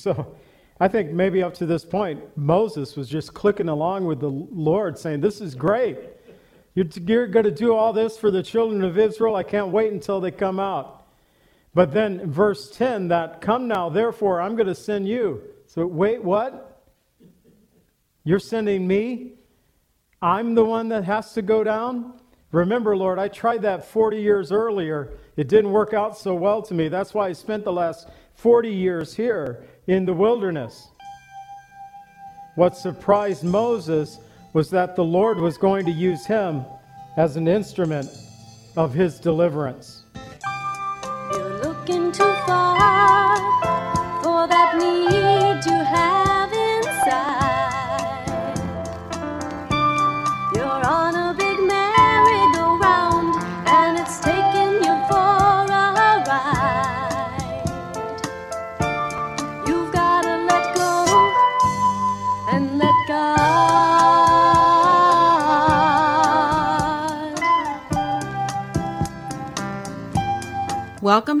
So I think maybe up to this point, Moses was just clicking along with the Lord saying, this is great. You're going to do all this for the children of Israel. I can't wait until they come out. But then in verse 10, that come now, therefore, I'm going to send you. So wait, what? You're sending me? I'm the one that has to go down? Remember, Lord, I tried that 40 years earlier. It didn't work out so well to me. That's why I spent the last 40 years here in the wilderness. What surprised Moses was that the Lord was going to use him as an instrument of his deliverance. You're looking too far for that need you have inside. You're on a big merry-go-round and it's taking you for a ride. You've got to let go and let God. Welcome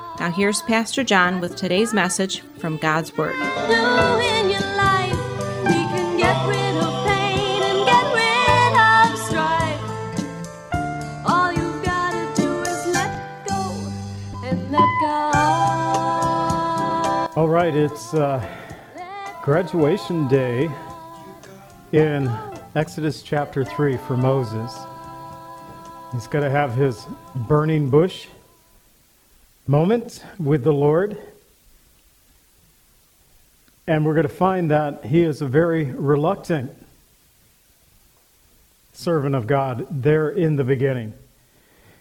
Now here's Pastor John with today's message from God's Word. All right, it's graduation day in Exodus chapter 3 for Moses. He's going to have his burning bush moment with the Lord, and we're going to find that he is a very reluctant servant of God there in the beginning.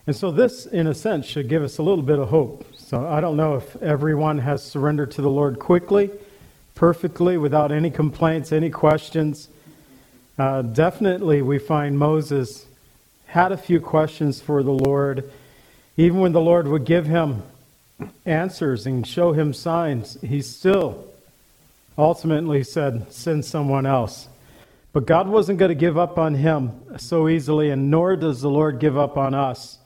And so this, in a sense, should give us a little bit of hope. So I don't know if everyone has surrendered to the Lord quickly, perfectly, without any complaints, any questions. Definitely we find Moses had a few questions for the Lord. Even when the Lord would give him answers and show him signs, he still ultimately said, send someone else. But God wasn't going to give up on him so easily, and nor does the Lord give up on us.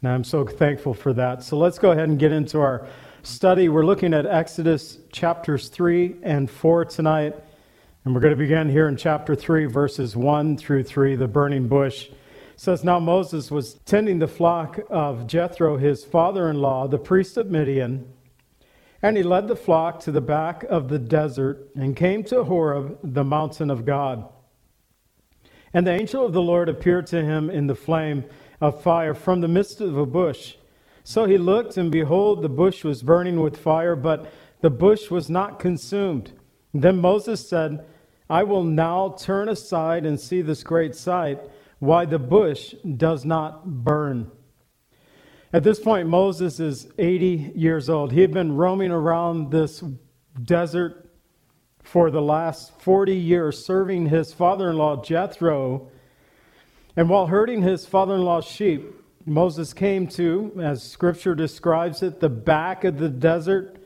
And I'm so thankful for that. So let's go ahead and get into our study. We're looking at Exodus chapters 3 and 4 tonight. And we're going to begin here in chapter 3, verses 1 through 3, the burning bush. It says, now Moses was tending the flock of Jethro, his father-in-law, the priest of Midian, and he led the flock to the back of the desert and came to Horeb, the mountain of God. And the angel of the Lord appeared to him in the flame of fire from the midst of a bush. So he looked, and behold, the bush was burning with fire, but the bush was not consumed. Then Moses said, I will now turn aside and see this great sight, why the bush does not burn. At this point, Moses is 80 years old. He had been roaming around this desert for the last 40 years, serving his father-in-law Jethro. And while herding his father-in-law's sheep, Moses came to, as Scripture describes it, the back of the desert,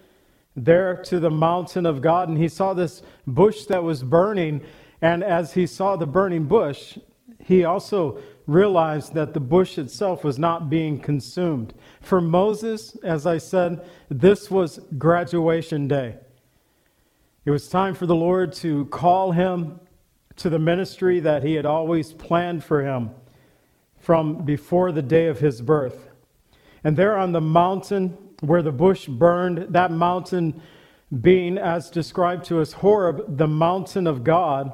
there to the mountain of God. And he saw this bush that was burning. And as he saw the burning bush, he also realized that the bush itself was not being consumed. For Moses, as I said, this was graduation day. It was time for the Lord to call him to the ministry that he had always planned for him from before the day of his birth. And there on the mountain where the bush burned, that mountain being, as described to us, Horeb, the mountain of God,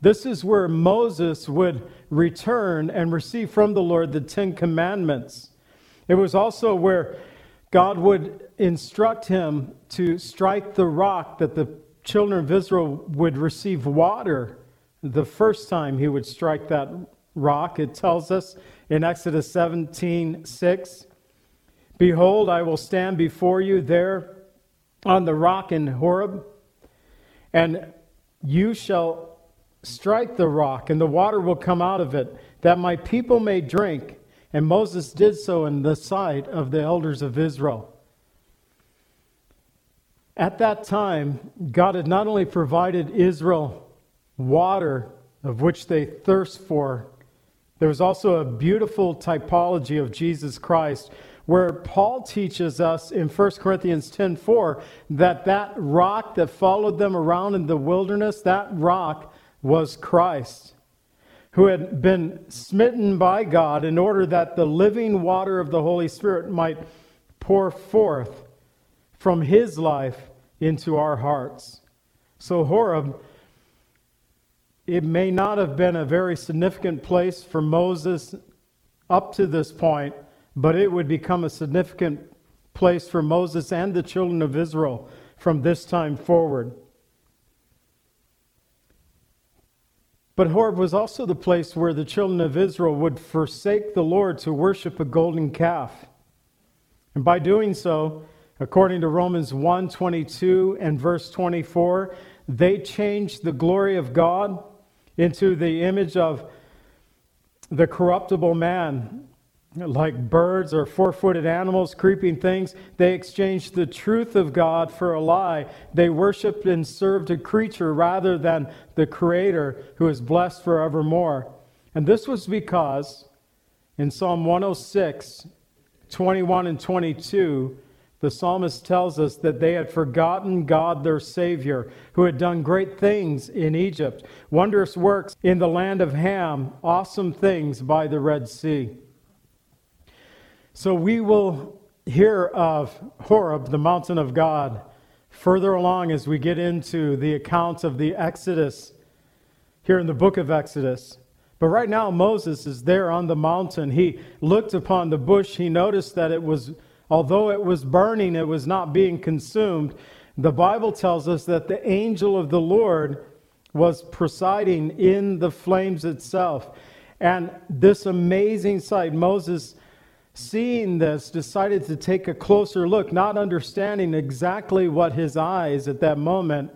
this is where Moses would return and receive from the Lord the Ten Commandments. It was also where God would instruct him to strike the rock that the children of Israel would receive water the first time he would strike that rock. It tells us in Exodus 17:6, behold, I will stand before you there on the rock in Horeb, and you shall strike the rock, and the water will come out of it, that my people may drink. And Moses did so in the sight of the elders of Israel. At that time, God had not only provided Israel water of which they thirst for, there was also a beautiful typology of Jesus Christ, where Paul teaches us in 1 Corinthians 10:4 that rock that followed them around in the wilderness, that rock was Christ, who had been smitten by God in order that the living water of the Holy Spirit might pour forth from his life into our hearts. So Horeb, it may not have been a very significant place for Moses up to this point, but it would become a significant place for Moses and the children of Israel from this time forward. But Horeb was also the place where the children of Israel would forsake the Lord to worship a golden calf. And by doing so, according to Romans 1:22 and verse 24, they changed the glory of God into the image of the corruptible man, like birds or four-footed animals, creeping things. They exchanged the truth of God for a lie. They worshiped and served a creature rather than the Creator, who is blessed forevermore. And this was because in Psalm 106, 21 and 22, the psalmist tells us that they had forgotten God their Savior, who had done great things in Egypt, wondrous works in the land of Ham, awesome things by the Red Sea. So we will hear of Horeb, the mountain of God, further along as we get into the accounts of the Exodus here in the book of Exodus. But right now, Moses is there on the mountain. He looked upon the bush. He noticed that it was, although it was burning, it was not being consumed. The Bible tells us that the angel of the Lord was presiding in the flames itself. And this amazing sight, Moses, seeing this, decided to take a closer look, not understanding exactly what his eyes at that moment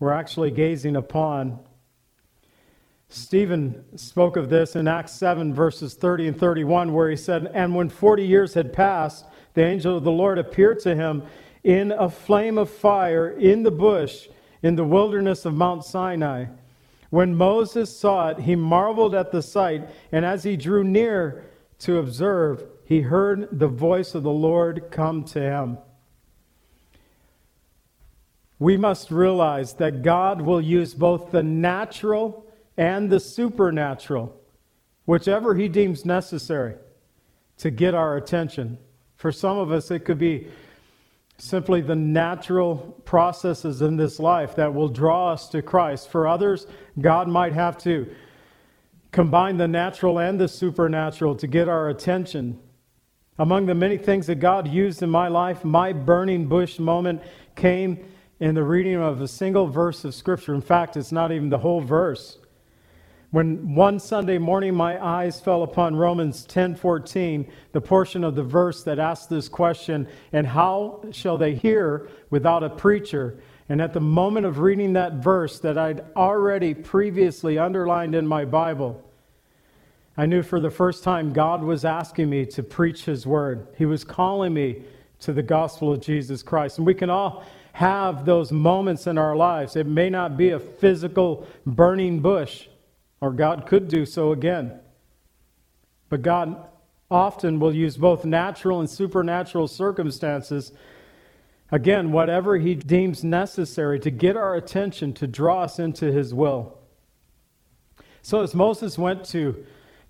were actually gazing upon. Stephen spoke of this in Acts 7, verses 30 and 31, where he said, "And when 40 years had passed, the angel of the Lord appeared to him in a flame of fire in the bush in the wilderness of Mount Sinai. When Moses saw it, he marveled at the sight, and as he drew near to observe, he heard the voice of the Lord come to him." We must realize that God will use both the natural and the supernatural, whichever he deems necessary, to get our attention. For some of us, it could be simply the natural processes in this life that will draw us to Christ. For others, God might have to combine the natural and the supernatural to get our attention. Among the many things that God used in my life, my burning bush moment came in the reading of a single verse of Scripture. In fact, it's not even the whole verse. When one Sunday morning my eyes fell upon Romans 10:14, the portion of the verse that asked this question, "And how shall they hear without a preacher?" And at the moment of reading that verse that I'd already previously underlined in my Bible, I knew for the first time God was asking me to preach His Word. He was calling me to the gospel of Jesus Christ. And we can all have those moments in our lives. It may not be a physical burning bush, or God could do so again. But God often will use both natural and supernatural circumstances, again, whatever he deems necessary, to get our attention, to draw us into his will. So as Moses went to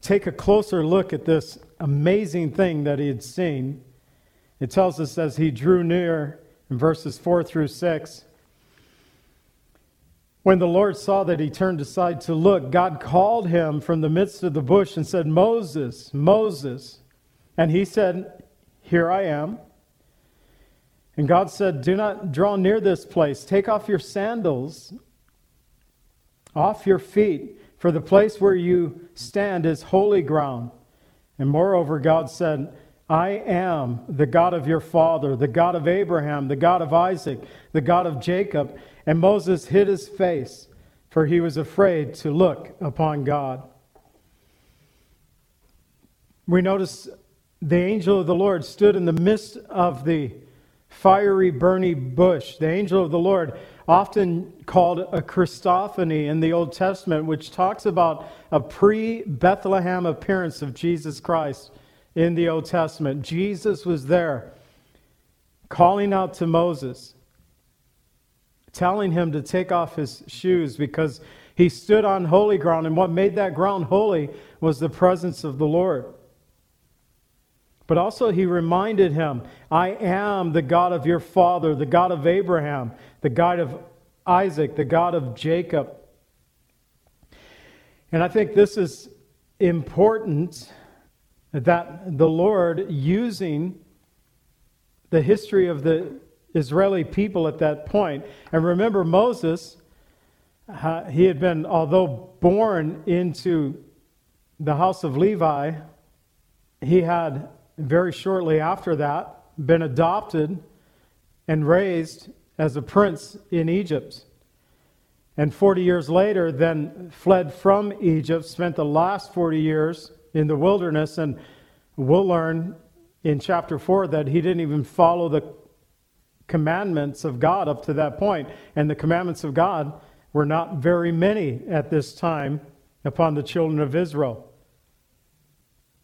take a closer look at this amazing thing that he had seen, it tells us as he drew near in verses 4 through 6, "When the Lord saw that he turned aside to look, God called him from the midst of the bush and said, 'Moses, Moses.' And he said, 'Here I am.' And God said, 'Do not draw near this place. Take off your sandals, off your feet, for the place where you stand is holy ground.' And moreover, God said, 'I am the God of your father, the God of Abraham, the God of Isaac, the God of Jacob.' And Moses hid his face, for he was afraid to look upon God. We notice the angel of the Lord stood in the midst of the fiery burning bush. The angel of the Lord, often called a Christophany in the Old Testament, which talks about a pre-Bethlehem appearance of Jesus Christ in the Old Testament. Jesus was there calling out to Moses, telling him to take off his shoes because he stood on holy ground, and what made that ground holy was the presence of the Lord. But also he reminded him, I am the God of your father, the God of Abraham, the God of Isaac, the God of Jacob. And I think this is important, that the Lord, using the history of the Israeli people at that point. And remember Moses, he had been, although born into the house of Levi, he had very shortly after that been adopted and raised as a prince in Egypt. And 40 years later, then fled from Egypt, spent the last 40 years in the wilderness. And we'll learn in chapter 4 that he didn't even follow the commandments of God up to that point. And the commandments of God were not very many at this time upon the children of Israel.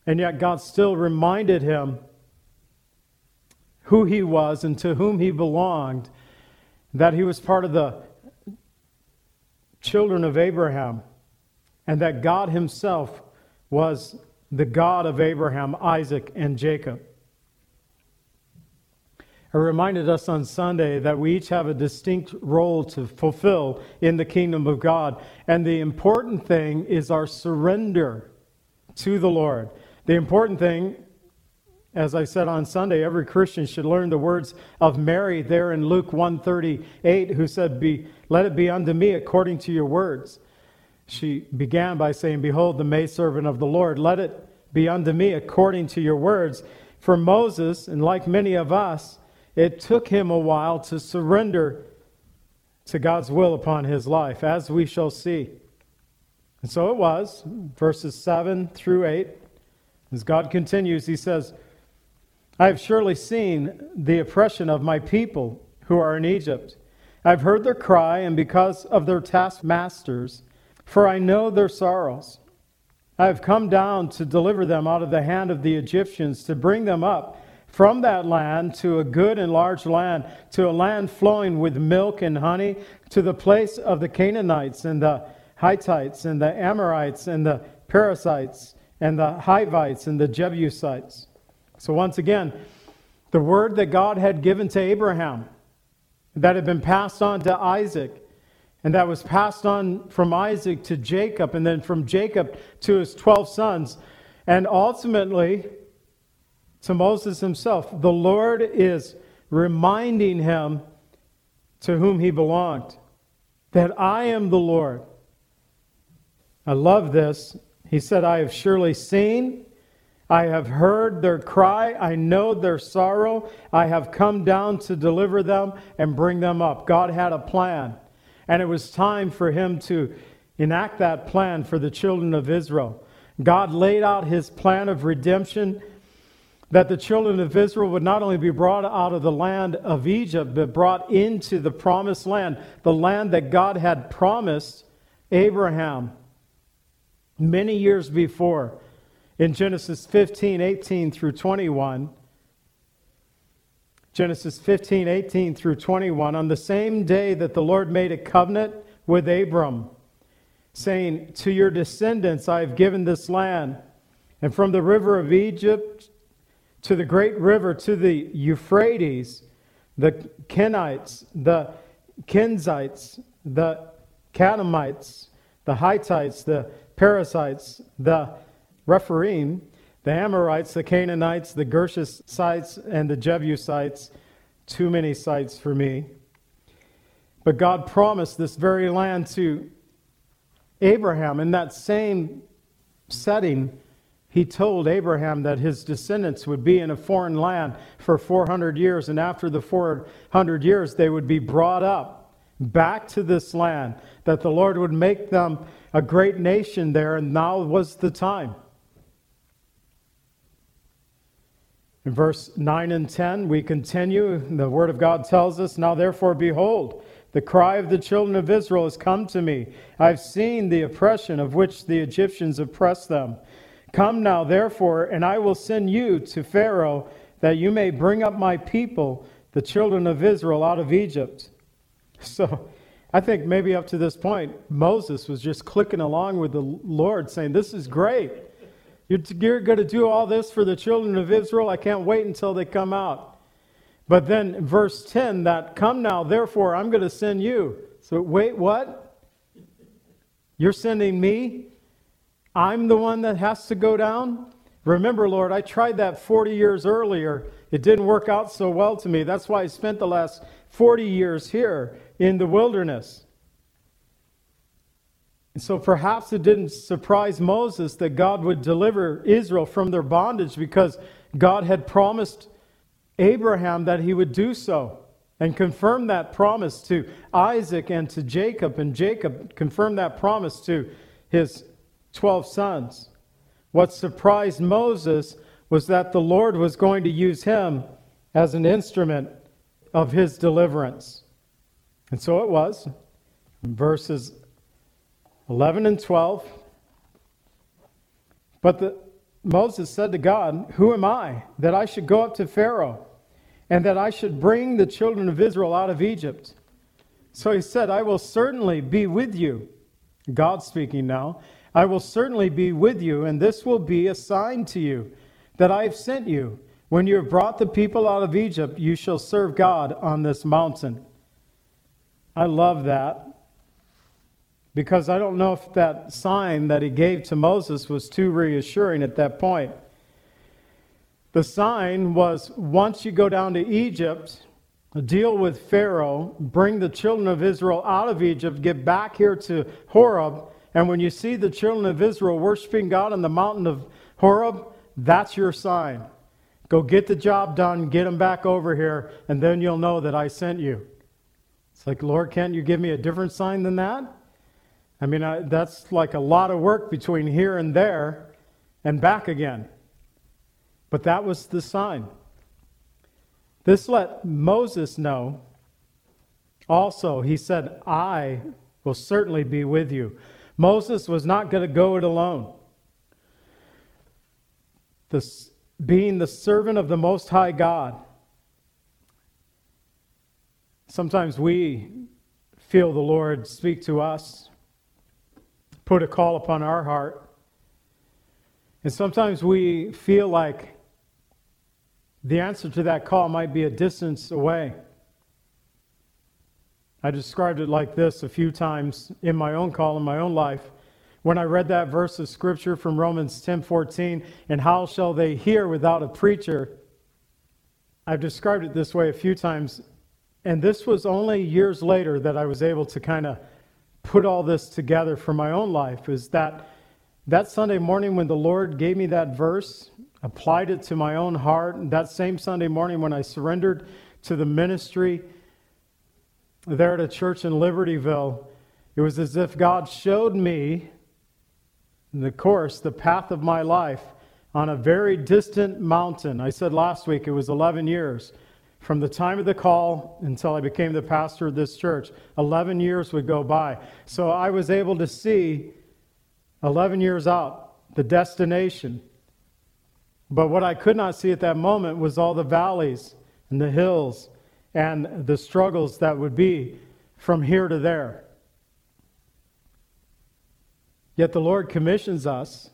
And yet God still reminded him who he was and to whom he belonged, that he was part of the children of Abraham, and that God himself was the God of Abraham, Isaac, and Jacob. It reminded us on Sunday that we each have a distinct role to fulfill in the kingdom of God. And the important thing is our surrender to the Lord. The important thing, as I said on Sunday, every Christian should learn the words of Mary there in Luke 1:38, who said, let it be unto me according to your words. She began by saying, behold, the maidservant of the Lord, let it be unto me according to your words. For Moses, and like many of us, it took him a while to surrender to God's will upon his life, as we shall see. And so it was, verses 7 through 8, as God continues, he says, I have surely seen the oppression of my people who are in Egypt. I have heard their cry, and because of their taskmasters, for I know their sorrows. I have come down to deliver them out of the hand of the Egyptians, to bring them up from that land to a good and large land, to a land flowing with milk and honey, to the place of the Canaanites and the Hittites and the Amorites and the Parasites and the Hivites and the Jebusites. So once again, the word that God had given to Abraham, that had been passed on to Isaac, and that was passed on from Isaac to Jacob, and then from Jacob to his 12 sons, and ultimately to Moses himself. The Lord is reminding him to whom he belonged, that I am the Lord. I love this. He said, I have surely seen, I have heard their cry, I know their sorrow, I have come down to deliver them and bring them up. God had a plan, and it was time for him to enact that plan for the children of Israel. God laid out his plan of redemption, that the children of Israel would not only be brought out of the land of Egypt, but brought into the promised land, the land that God had promised Abraham many years before. In Genesis 15:18 through 21, on the same day that the Lord made a covenant with Abram, saying, to your descendants I have given this land, and from the river of Egypt to the great river, to the Euphrates, the Kenites, the Kenzites, the Canaanites, the Hittites, the Parasites, the Rephaim, the Amorites, the Canaanites, the Girgashites, and the Jebusites. Too many sites for me. But God promised this very land to Abraham. In that same setting, he told Abraham that his descendants would be in a foreign land for 400 years, and after the 400 years, they would be brought up back to this land, that the Lord would make them a great nation there, and now was the time. In verse 9 and 10, we continue. The Word of God tells us, "Now therefore, behold, the cry of the children of Israel has come to me. I've seen the oppression of which the Egyptians oppress them. Come now, therefore, and I will send you to Pharaoh, that you may bring up my people, the children of Israel, out of Egypt." So I think maybe up to this point, Moses was just clicking along with the Lord, saying, this is great. You're going to do all this for the children of Israel. I can't wait until they come out. But then verse 10, that come now, therefore, I'm going to send you. So wait, what? You're sending me? I'm the one that has to go down? Remember, Lord, I tried that 40 years earlier. It didn't work out so well to me. That's why I spent the last 40 years here in the wilderness. And so perhaps it didn't surprise Moses that God would deliver Israel from their bondage, because God had promised Abraham that he would do so, and confirmed that promise to Isaac and to Jacob, and Jacob confirmed that promise to his 12 sons. What surprised Moses was that the Lord was going to use him as an instrument of his deliverance. And so it was. Verses 11 and 12. But Moses said to God, "Who am I, that I should go up to Pharaoh, and that I should bring the children of Israel out of Egypt?" So he said, "I will certainly be with you." God speaking now. "I will certainly be with you, and this will be a sign to you that I have sent you. When you have brought the people out of Egypt, you shall serve God on this mountain." I love that, because I don't know if that sign that he gave to Moses was too reassuring at that point. The sign was, once you go down to Egypt, deal with Pharaoh, bring the children of Israel out of Egypt, get back here to Horeb, and when you see the children of Israel worshiping God on the mountain of Horeb, that's your sign. Go get the job done, get them back over here, and then you'll know that I sent you. It's like, Lord, can't you give me a different sign than that? I mean, that's like a lot of work between here and there and back again. But that was the sign. This let Moses know. Also, he said, "I will certainly be with you." Moses was not going to go it alone. This being the servant of the Most High God. Sometimes we feel the Lord speak to us, put a call upon our heart. And sometimes we feel like the answer to that call might be a distance away. I described it like this a few times in my own call, in my own life. When I read that verse of Scripture from Romans 10:14, "And how shall they hear without a preacher?" I've described it this way a few times, and this was only years later that I was able to kind of put all this together for my own life, is that Sunday morning when the Lord gave me that verse, applied it to my own heart, and that same Sunday morning when I surrendered to the ministry there at a church in Libertyville, it was as if God showed me, in the course, the path of my life on a very distant mountain. I said last week it was 11 years. From the time of the call until I became the pastor of this church, 11 years would go by. So I was able to see 11 years out, the destination. But what I could not see at that moment was all the valleys and the hills and the struggles that would be from here to there. Yet the Lord commissions us.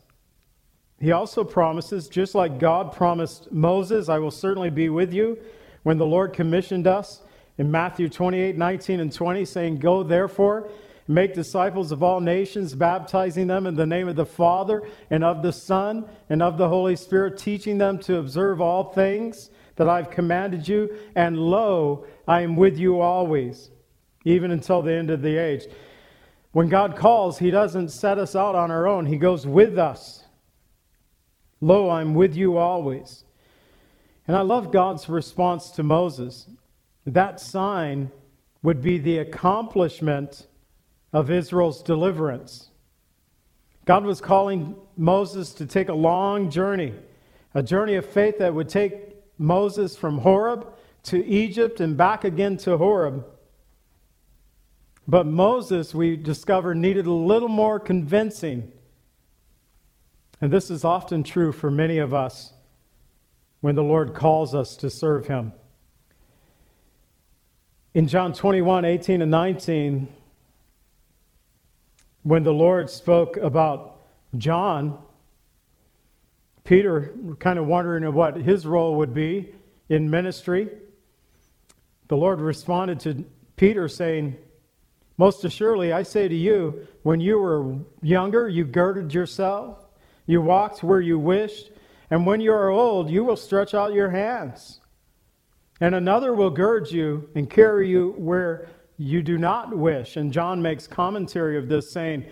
He also promises, just like God promised Moses, "I will certainly be with you," when the Lord commissioned us in Matthew 28:19 and 20, saying, "Go therefore, make disciples of all nations, baptizing them in the name of the Father and of the Son and of the Holy Spirit, teaching them to observe all things that I've commanded you, and lo, I am with you always, even until the end of the age." When God calls, He doesn't set us out on our own. He goes with us. "Lo, I'm with you always." And I love God's response to Moses. That sign would be the accomplishment of Israel's deliverance. God was calling Moses to take a long journey, a journey of faith that would take Moses from Horeb to Egypt and back again to Horeb. But Moses, we discovered, needed a little more convincing. And this is often true for many of us when the Lord calls us to serve him. In John 21:18 and 19, when the Lord spoke about John, Peter, kind of wondering what his role would be in ministry, the Lord responded to Peter saying, "Most assuredly, I say to you, when you were younger, you girded yourself, you walked where you wished, and when you are old, you will stretch out your hands, and another will gird you and carry you where you do not wish." And John makes commentary of this saying,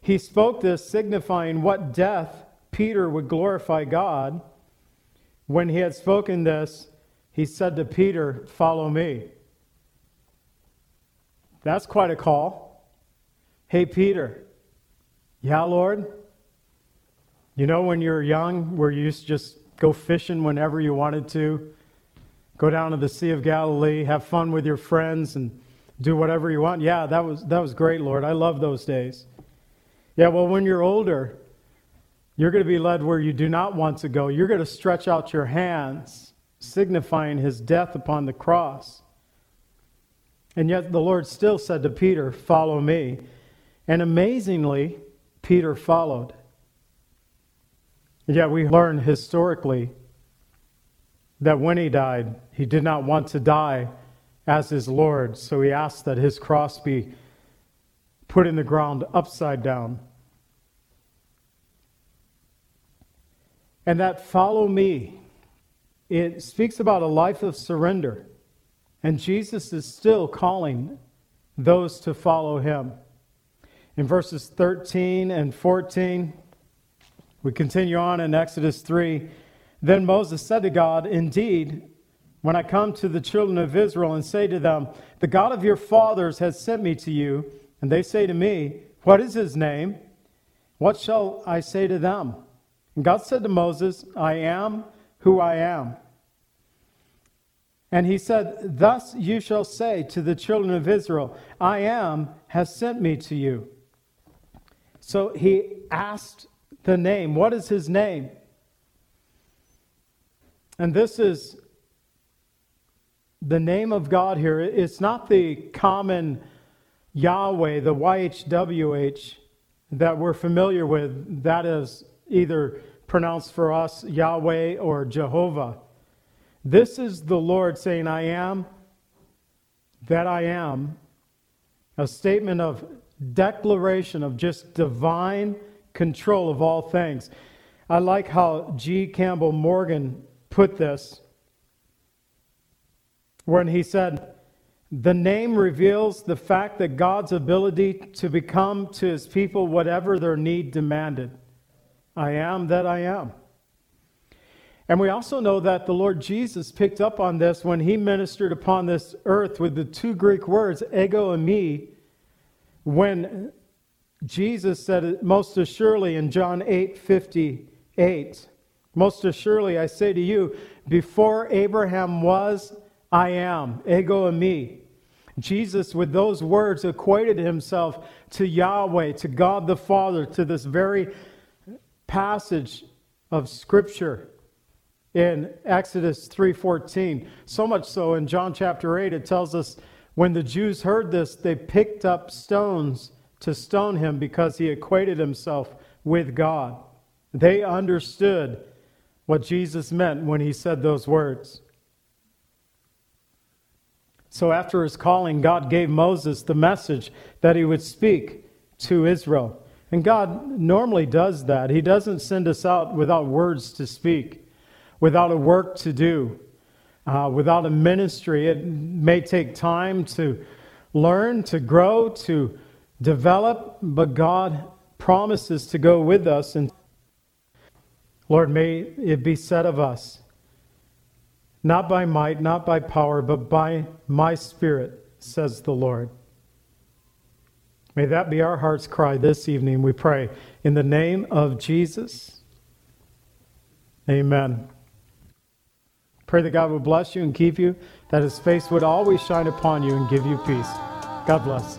he spoke this signifying what death Peter would glorify God. When he had spoken this, he said to Peter, "Follow me." That's quite a call. "Hey, Peter." "Yeah, Lord." You know, when you were young, where you used to just go fishing whenever you wanted to, go down to the Sea of Galilee, have fun with your friends and do whatever you want. "Yeah, that was great, Lord. I love those days." "Yeah, well, when you're older, you're going to be led where you do not want to go. You're going to stretch out your hands," signifying his death upon the cross. And yet the Lord still said to Peter, "Follow me." And amazingly, Peter followed. And yet we learn historically that when he died, he did not want to die as his Lord. So he asked that his cross be put in the ground upside down. And that "follow me," it speaks about a life of surrender. And Jesus is still calling those to follow him. In verses 13 and 14, we continue on in Exodus 3. "Then Moses said to God, 'Indeed, when I come to the children of Israel and say to them, the God of your fathers has sent me to you, and they say to me, what is his name? What shall I say to them?' And God said to Moses, 'I am who I am.' And he said, 'Thus you shall say to the children of Israel, I am has sent me to you.'" So he asked the name. What is his name? And this is the name of God here. It's not the common Yahweh, the YHWH that we're familiar with. That is either pronounced for us Yahweh or Jehovah. This is the Lord saying, "I am that I am," a statement of declaration of just divine control of all things. I like how G. Campbell Morgan put this when he said, "The name reveals the fact that God's ability to become to his people whatever their need demanded. I am that I am." And we also know that the Lord Jesus picked up on this when he ministered upon this earth with the two Greek words, ego and me, when Jesus said it most assuredly in John 8:58, "Most assuredly, I say to you, before Abraham was, I am," ego and me. Jesus, with those words, equated himself to Yahweh, to God the Father, to this very passage of Scripture in Exodus 3:14. So much so in John chapter 8, it tells us when the Jews heard this, they picked up stones to stone him because he equated himself with God. They understood what Jesus meant when he said those words. So after his calling, God gave Moses the message that he would speak to Israel. And God normally does that. He doesn't send us out without words to speak, without a work to do, without a ministry. It may take time to learn, to grow, to develop, but God promises to go with us. And Lord, may it be said of us, "Not by might, not by power, but by my Spirit," says the Lord. May that be our heart's cry this evening, we pray. In the name of Jesus, amen. Pray that God would bless you and keep you, that his face would always shine upon you and give you peace. God bless.